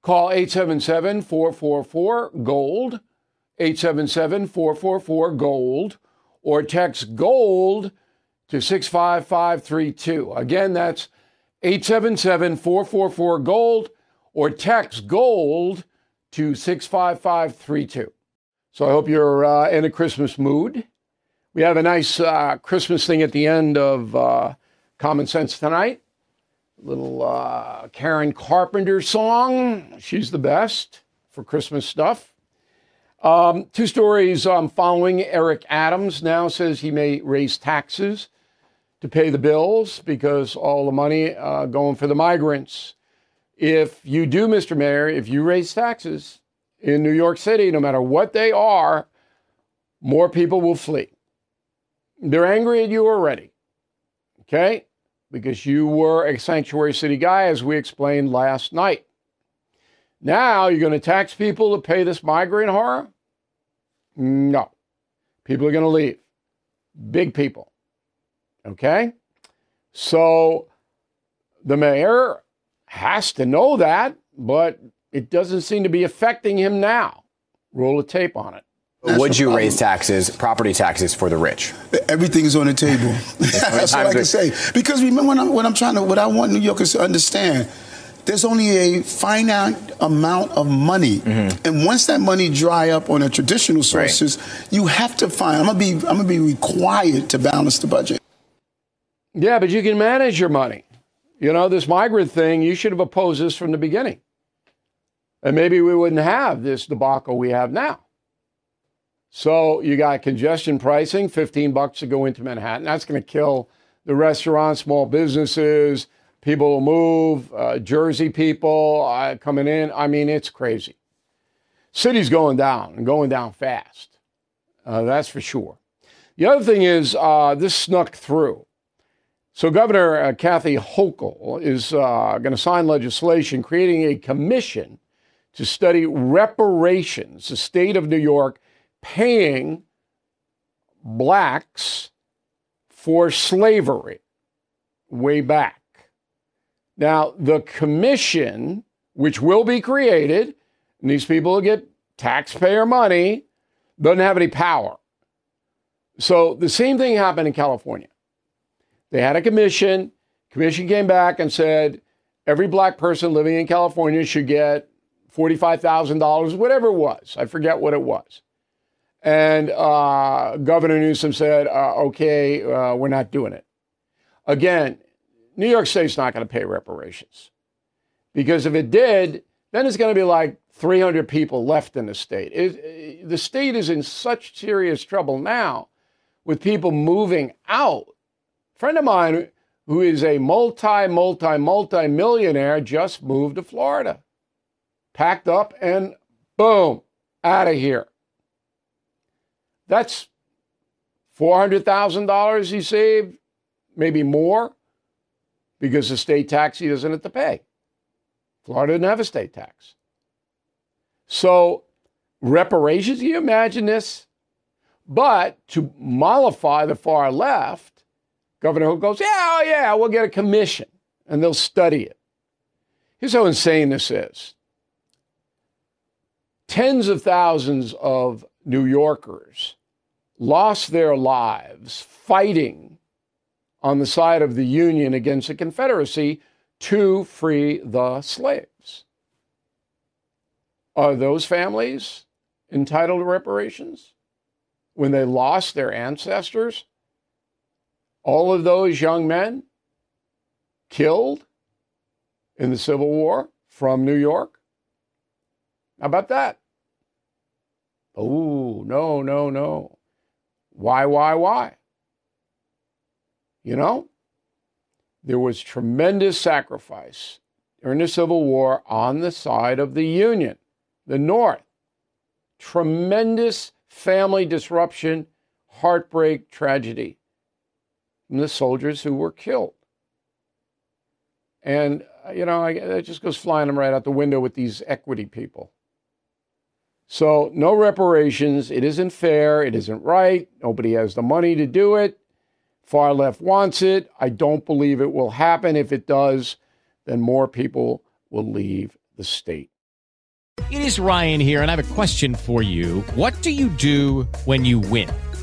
Call 877-444-GOLD, 877-444-GOLD, or text GOLD to 65532. Again, that's 877-444-GOLD, or text GOLD to 65532. So I hope you're in a Christmas mood. We have a nice Christmas thing at the end of Common Sense tonight. Little Karen Carpenter song. She's the best for Christmas stuff. Two stories I'm following. Eric Adams now says he may raise taxes to pay the bills because all the money going for the migrants. If you do, Mr. Mayor, if you raise taxes in New York City, no matter what they are, more people will flee. They're angry at you already, okay? Because you were a sanctuary city guy, as we explained last night. Now you're going to tax people to pay this migrant horror? No. People are going to leave. Big people. Okay? So the mayor has to know that, but it doesn't seem to be affecting him now. Roll a tape on it. Would you raise taxes, property taxes for the rich? Everything's on the table. That's what I can say. Because remember, what I want New Yorkers to understand, there's only a finite amount of money. Mm-hmm. And once that money dry up on the traditional sources, right, you have to find, I'm going to be required to balance the budget. Yeah, but you can manage your money. You know, this migrant thing, you should have opposed this from the beginning. And maybe we wouldn't have this debacle we have now. So you got congestion pricing, $15 to go into Manhattan. That's going to kill the restaurants, small businesses, people will move, Jersey people coming in. I mean, it's crazy. City's going down and going down fast. That's for sure. The other thing is this snuck through. So Governor Kathy Hochul is going to sign legislation creating a commission to study reparations, the state of New York paying blacks for slavery way back. Now, the commission, which will be created, and these people will get taxpayer money, doesn't have any power. So the same thing happened in California. They had a commission. Commission came back and said, every black person living in California should get $45,000, whatever it was. I forget what it was. And Governor Newsom said, okay, we're not doing it. Again, New York State's not going to pay reparations. Because if it did, then it's going to be like 300 people left in the state. The state is in such serious trouble now with people moving out. A friend of mine who is a multi-millionaire just moved to Florida. Packed up and boom, out of here. That's $400,000 he saved, maybe more, because the state tax he doesn't have to pay. Florida didn't have a state tax. So reparations, can you imagine this? But to mollify the far left, Governor Hochul goes, yeah, we'll get a commission, and they'll study it. Here's how insane this is. Tens of thousands of New Yorkers lost their lives fighting on the side of the Union against the Confederacy to free the slaves. Are those families entitled to reparations? when they lost their ancestors? All of those young men killed in the Civil War from New York? How about that? Oh, no, no, no. Why? You know, there was tremendous sacrifice during the Civil War on the side of the Union, the North. Tremendous family disruption, heartbreak, tragedy from the soldiers who were killed. And, you know, it just goes flying them right out the window with these equity people. So no reparations. It isn't fair. It isn't right. Nobody has the money to do it. Far left wants it. I don't believe it will happen. If it does, then more people will leave the state. It is Ryan here, and I have a question for you. What do you do when you win?